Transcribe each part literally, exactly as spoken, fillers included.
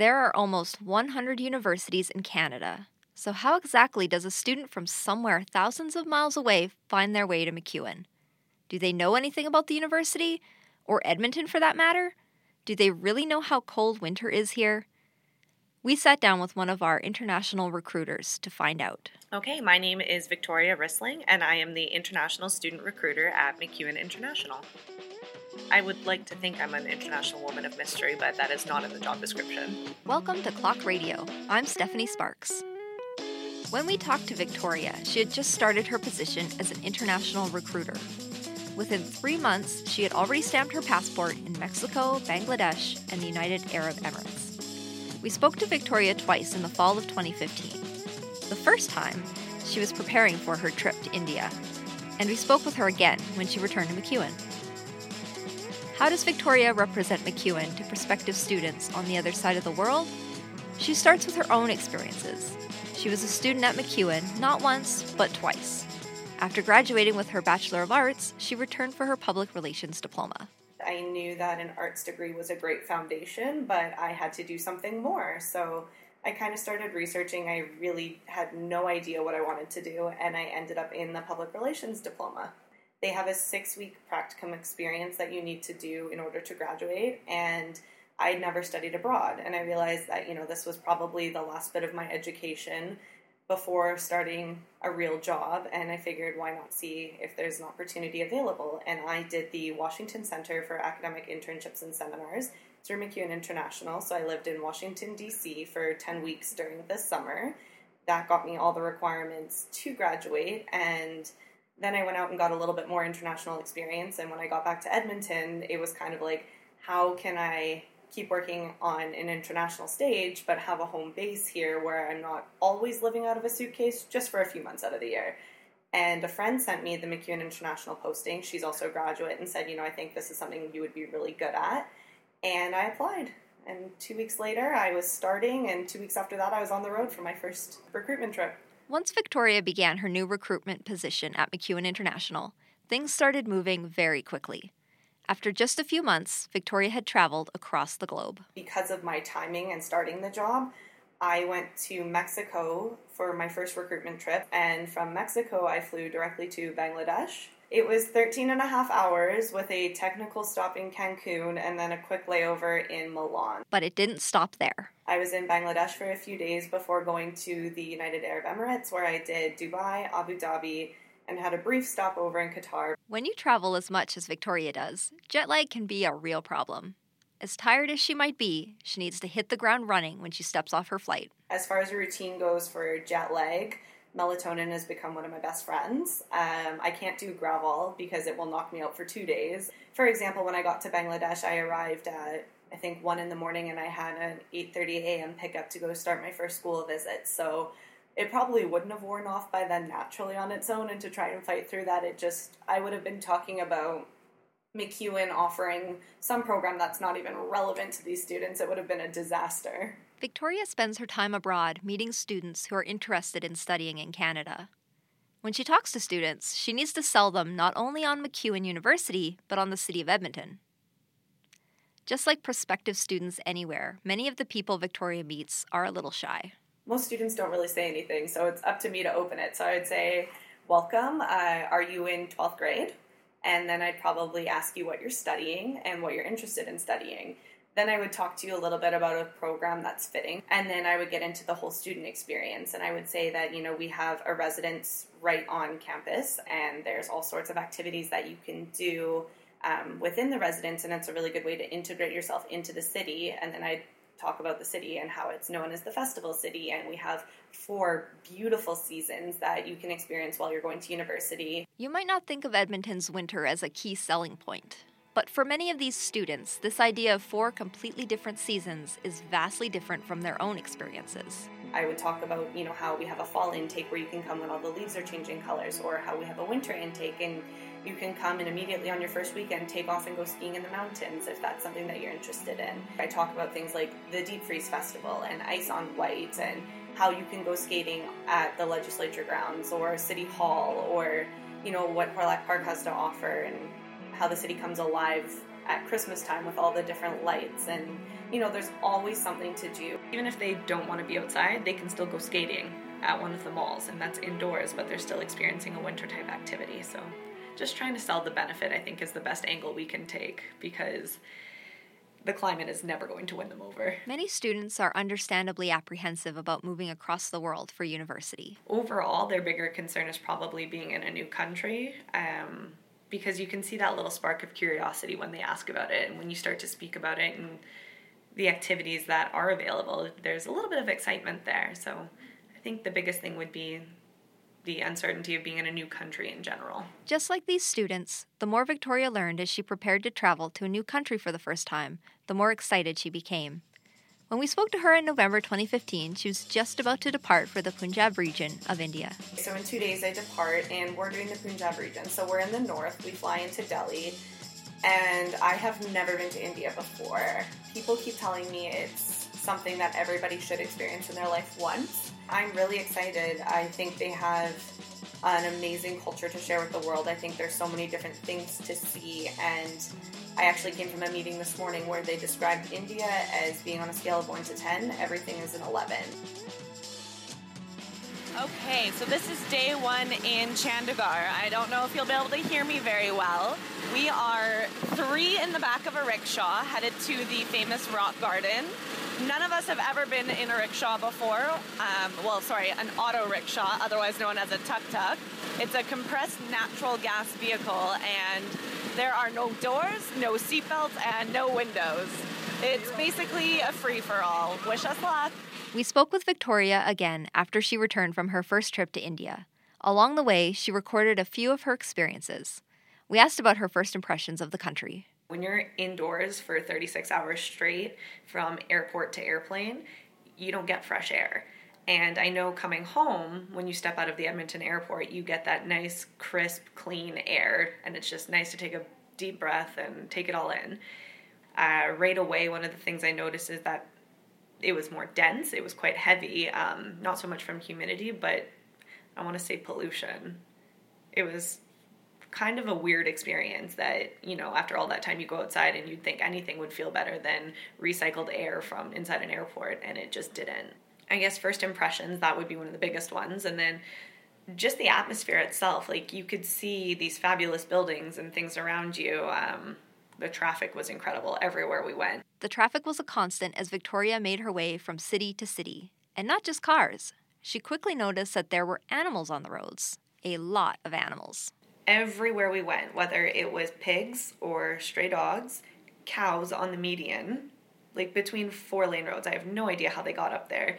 there are almost one hundred universities in Canada. So how exactly does a student from somewhere thousands of miles away find their way to MacEwan? Do they know anything about the university? Or Edmonton, for that matter? Do they really know how cold winter is here? We sat down with one of our international recruiters to find out. Okay, my name is Victoria Riesling, and I am the International Student Recruiter at MacEwan International. I would like to think I'm an international woman of mystery, but that is not in the job description. Welcome to Clock Radio. I'm Stephanie Sparks. When we talked to Victoria, she had just started her position as an international recruiter. Within three months, she had already stamped her passport in Mexico, Bangladesh, and the United Arab Emirates. We spoke to Victoria twice in the fall of twenty fifteen. The first time, she was preparing for her trip to India, and we spoke with her again when she returned to MacEwan. How does Victoria represent MacEwan to prospective students on the other side of the world? She starts with her own experiences. She was a student at MacEwan not once, but twice. After graduating with her Bachelor of Arts, she returned for her Public Relations diploma. I knew that an arts degree was a great foundation, but I had to do something more. So I kind of started researching. I really had no idea what I wanted to do, and I ended up in the public relations diploma. They have a six-week practicum experience that you need to do in order to graduate, and I never studied abroad. And I realized that, you know, this was probably the last bit of my education before starting a real job, and I figured, why not see if there's an opportunity available? And I did the Washington Center for Academic Internships and Seminars through MacEwan International. So I lived in Washington, D C for ten weeks during the summer. That got me all the requirements to graduate, and then I went out and got a little bit more international experience. And when I got back to Edmonton, it was kind of like, how can I keep working on an international stage, but have a home base here where I'm not always living out of a suitcase just for a few months out of the year. And a friend sent me the MacEwan International posting. She's also a graduate, and said, you know, I think this is something you would be really good at. And I applied. And two weeks later, I was starting, and two weeks after that, I was on the road for my first recruitment trip. Once Victoria began her new recruitment position at MacEwan International, things started moving very quickly. After just a few months, Victoria had traveled across the globe. Because of my timing and starting the job, I went to Mexico for my first recruitment trip, and from Mexico, I flew directly to Bangladesh. It was thirteen and a half hours with a technical stop in Cancun and then a quick layover in Milan. But it didn't stop there. I was in Bangladesh for a few days before going to the United Arab Emirates, where I did Dubai, Abu Dhabi, and had a brief stopover in Qatar. When you travel as much as Victoria does, jet lag can be a real problem. As tired as she might be, she needs to hit the ground running when she steps off her flight. As far as a routine goes for jet lag, melatonin has become one of my best friends. Um, I can't do Gravol because it will knock me out for two days. For example, when I got to Bangladesh, I arrived at, I think, one in the morning, and I had an eight thirty a.m. pickup to go start my first school visit. So it probably wouldn't have worn off by then naturally on its own, and to try and fight through that, it just, I would have been talking about MacEwan offering some program that's not even relevant to these students. It would have been a disaster. Victoria spends her time abroad meeting students who are interested in studying in Canada. When she talks to students, she needs to sell them not only on MacEwan University, but on the city of Edmonton. Just like prospective students anywhere, many of the people Victoria meets are a little shy. Most students don't really say anything, so it's up to me to open it. So I would say, welcome, uh, are you in twelfth grade? And then I'd probably ask you what you're studying and what you're interested in studying. Then I would talk to you a little bit about a program that's fitting. And then I would get into the whole student experience. And I would say that, you know, we have a residence right on campus, and there's all sorts of activities that you can do um, within the residence. And it's a really good way to integrate yourself into the city. And then I'd talk about the city and how it's known as the Festival City, and we have four beautiful seasons that you can experience while you're going to university. You might not think of Edmonton's winter as a key selling point, but for many of these students, this idea of four completely different seasons is vastly different from their own experiences. I would talk about, you know, how we have a fall intake where you can come when all the leaves are changing colors, or how we have a winter intake and you can come and immediately on your first weekend take off and go skiing in the mountains if that's something that you're interested in. I talk about things like the Deep Freeze Festival and Ice on White and how you can go skating at the legislature grounds or City Hall, or, you know, what Horlock Park has to offer and how the city comes alive at Christmas time with all the different lights, and you know, there's always something to do. Even if they don't want to be outside, they can still go skating at one of the malls, and that's indoors, but they're still experiencing a winter type activity. So just trying to sell the benefit, I think, is the best angle we can take, because the climate is never going to win them over. Many students are understandably apprehensive about moving across the world for university. Overall, their bigger concern is probably being in a new country, um, because you can see that little spark of curiosity when they ask about it, and when you start to speak about it and the activities that are available, there's a little bit of excitement there. So I think the biggest thing would be the uncertainty of being in a new country in general. Just like these students, the more Victoria learned as she prepared to travel to a new country for the first time, the more excited she became. When we spoke to her in November twenty fifteen, she was just about to depart for the Punjab region of India. So in two days I depart, and we're doing the Punjab region. So we're in the north, we fly into Delhi, and I have never been to India before. People keep telling me it's something that everybody should experience in their life once. I'm really excited. I think they have an amazing culture to share with the world. I think there's so many different things to see, and I actually came from a meeting this morning where they described India as being on a scale of one to ten. Everything is an eleven. Okay, so this is day one in Chandigarh. I don't know if you'll be able to hear me very well. We are three in the back of a rickshaw headed to the famous rock garden. None of us have ever been in a rickshaw before. Um, well, sorry, an auto rickshaw, otherwise known as a tuk-tuk. It's a compressed natural gas vehicle, and there are no doors, no seatbelts, and no windows. It's basically a free-for-all. Wish us luck. We spoke with Victoria again after she returned from her first trip to India. Along the way, she recorded a few of her experiences. We asked about her first impressions of the country. When you're indoors for thirty-six hours straight from airport to airplane, you don't get fresh air. And I know coming home, when you step out of the Edmonton airport, you get that nice, crisp, clean air, and it's just nice to take a deep breath and take it all in. Uh, right away, one of the things I noticed is that it was more dense, it was quite heavy, um, not so much from humidity, but I want to say pollution. It was kind of a weird experience that, you know, after all that time you go outside and you'd think anything would feel better than recycled air from inside an airport, and it just didn't. I guess first impressions, that would be one of the biggest ones, and then just the atmosphere itself. Like, you could see these fabulous buildings and things around you. Um, the traffic was incredible everywhere we went. The traffic was a constant as Victoria made her way from city to city. And not just cars. She quickly noticed that there were animals on the roads. A lot of animals. Everywhere we went, whether it was pigs or stray dogs, cows on the median, like between four-lane roads, I have no idea how they got up there,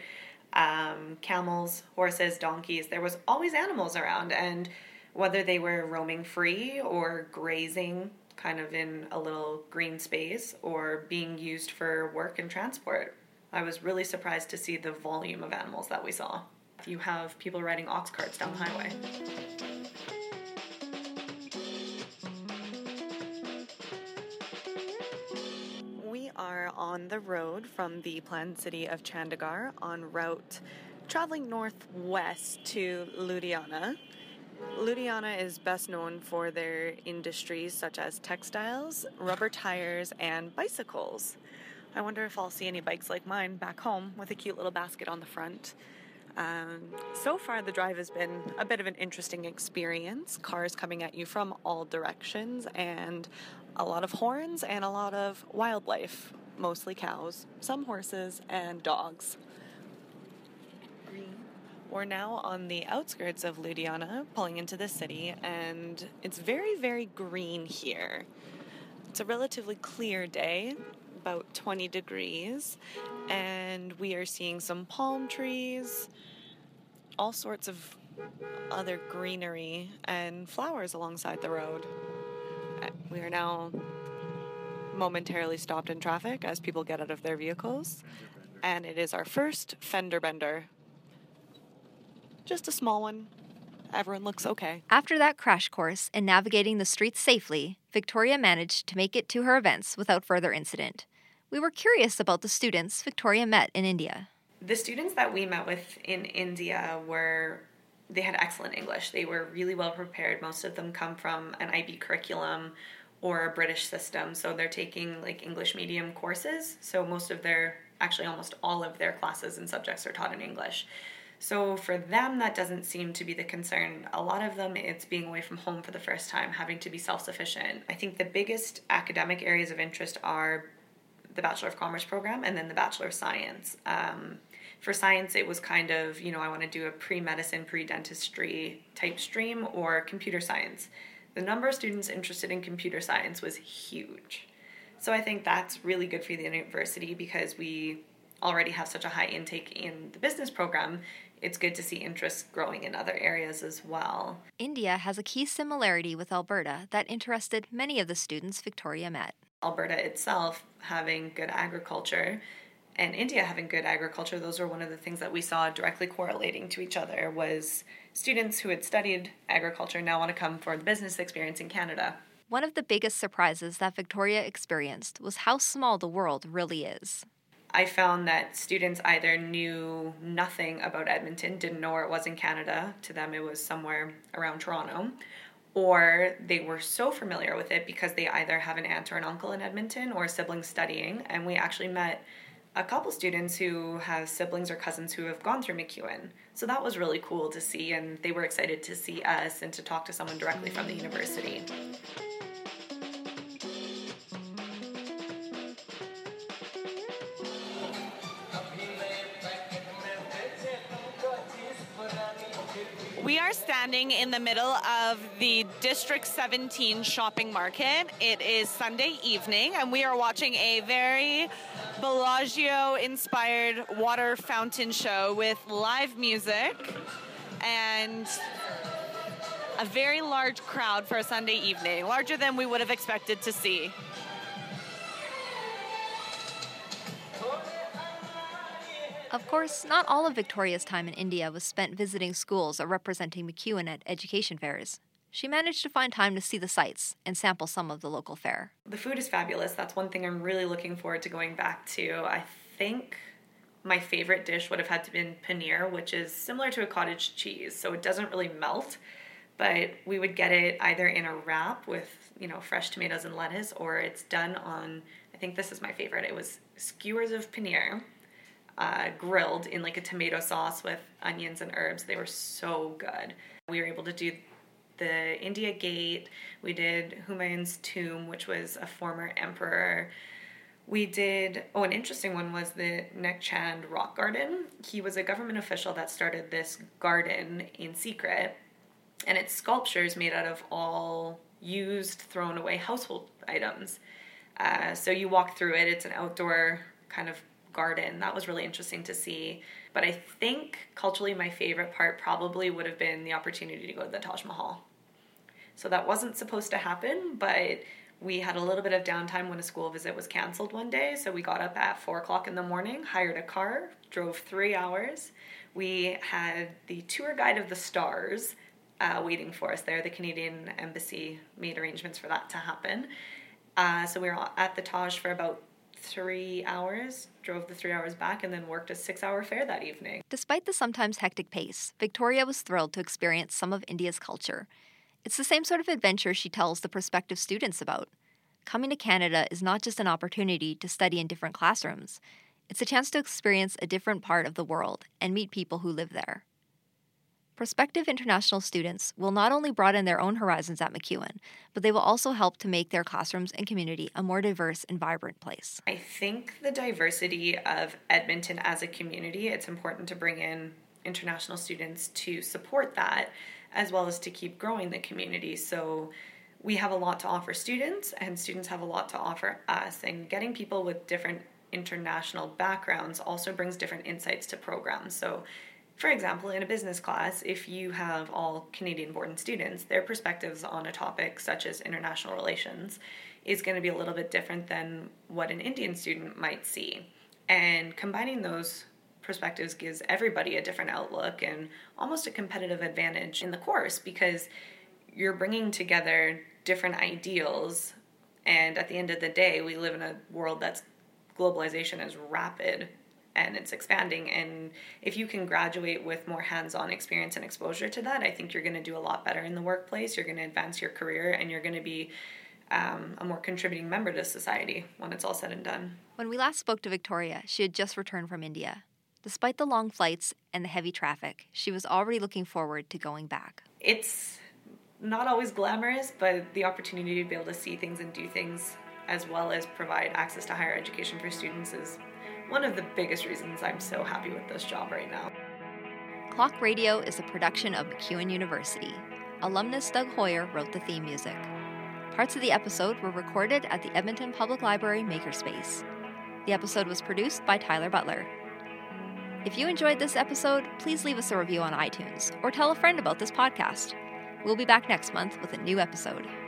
um, camels, horses, donkeys, there was always animals around, and whether they were roaming free or grazing kind of in a little green space or being used for work and transport, I was really surprised to see the volume of animals that we saw. You have people riding ox carts down the highway. On the road from the planned city of Chandigarh en route, traveling northwest to Ludhiana. Ludhiana is best known for their industries such as textiles, rubber tires, and bicycles. I wonder if I'll see any bikes like mine back home with a cute little basket on the front. Um, so far, the drive has been a bit of an interesting experience. Cars coming at you from all directions, and a lot of horns and a lot of wildlife. Mostly cows, some horses, and dogs. Green. We're now on the outskirts of Ludhiana, pulling into the city, and it's very, very green here. It's a relatively clear day, about twenty degrees, and we are seeing some palm trees, all sorts of other greenery, and flowers alongside the road. We are now momentarily stopped in traffic as people get out of their vehicles, and it is our first fender bender. Just a small one. Everyone looks okay. After that crash course in navigating the streets safely, Victoria managed to make it to her events without further incident. We were curious about the students Victoria met in India. The students that we met with in India were, they had excellent English. They were really well prepared. Most of them come from an I B curriculum or a British system, so they're taking like English medium courses, so most of their, actually almost all of their classes and subjects are taught in English. So for them, that doesn't seem to be the concern. A lot of them, it's being away from home for the first time, having to be self-sufficient. I think the biggest academic areas of interest are the Bachelor of Commerce program and then the Bachelor of Science. Um, for science, it was kind of, you know, I want to do a pre-medicine, pre-dentistry type stream or computer science. The number of students interested in computer science was huge. So I think that's really good for the university because we already have such a high intake in the business program. It's good to see interest growing in other areas as well. India has a key similarity with Alberta that interested many of the students Victoria met. Alberta itself having good agriculture and India having good agriculture, those were one of the things that we saw directly correlating to each other, was students who had studied agriculture now want to come for the business experience in Canada. One of the biggest surprises that Victoria experienced was how small the world really is. I found that students either knew nothing about Edmonton, didn't know where it was in Canada, to them it was somewhere around Toronto, or they were so familiar with it because they either have an aunt or an uncle in Edmonton or siblings studying, and we actually met a couple students who have siblings or cousins who have gone through MacEwan. So that was really cool to see, and they were excited to see us and to talk to someone directly from the university. We are standing in the middle of the District seventeen shopping market. It is Sunday evening, and we are watching a very Bellagio-inspired water fountain show with live music and a very large crowd for a Sunday evening, larger than we would have expected to see. Of course, not all of Victoria's time in India was spent visiting schools or representing MacEwan at education fairs. She managed to find time to see the sights and sample some of the local fare. The food is fabulous. That's one thing I'm really looking forward to going back to. I think my favorite dish would have had to have been paneer, which is similar to a cottage cheese, so it doesn't really melt, but we would get it either in a wrap with, you know, fresh tomatoes and lettuce, or it's done on, I think this is my favorite, it was skewers of paneer. Uh, grilled in like a tomato sauce with onions and herbs. They were so good. We were able to do the India Gate. We did Humayun's Tomb, which was a former emperor. We did, oh, an interesting one was the Nek Chand Rock Garden. He was a government official that started this garden in secret, and it's sculptures made out of all used, thrown away household items. Uh, so you walk through it. It's an outdoor kind of garden. That was really interesting to see. But I think culturally my favorite part probably would have been the opportunity to go to the Taj Mahal. So that wasn't supposed to happen, but we had a little bit of downtime when a school visit was canceled one day. So we got up at four o'clock in the morning, hired a car, drove three hours. We had the tour guide of the stars uh, waiting for us there. The Canadian Embassy made arrangements for that to happen. Uh, so we were at the Taj for about three hours, drove the three hours back, and then worked a six-hour fair that evening. Despite the sometimes hectic pace, Victoria was thrilled to experience some of India's culture. It's the same sort of adventure she tells the prospective students about. Coming to Canada is not just an opportunity to study in different classrooms. It's a chance to experience a different part of the world and meet people who live there. Prospective international students will not only broaden their own horizons at MacEwan, but they will also help to make their classrooms and community a more diverse and vibrant place. I think the diversity of Edmonton as a community, it's important to bring in international students to support that, as well as to keep growing the community. So we have a lot to offer students, and students have a lot to offer us, and getting people with different international backgrounds also brings different insights to programs. So for example, in a business class, if you have all Canadian-born students, their perspectives on a topic such as international relations is going to be a little bit different than what an Indian student might see. And combining those perspectives gives everybody a different outlook and almost a competitive advantage in the course, because you're bringing together different ideals, and at the end of the day, we live in a world that's globalization is rapid and it's expanding, and if you can graduate with more hands-on experience and exposure to that, I think you're going to do a lot better in the workplace, you're going to advance your career, and you're going to be um, a more contributing member to society when it's all said and done. When we last spoke to Victoria, she had just returned from India. Despite the long flights and the heavy traffic, she was already looking forward to going back. It's not always glamorous, but the opportunity to be able to see things and do things as well as provide access to higher education for students is one of the biggest reasons I'm so happy with this job right now. Clock Radio is a production of MacEwan University. Alumnus Doug Hoyer wrote the theme music. Parts of the episode were recorded at the Edmonton Public Library Makerspace. The episode was produced by Tyler Butler. If you enjoyed this episode, please leave us a review on iTunes or tell a friend about this podcast. We'll be back next month with a new episode.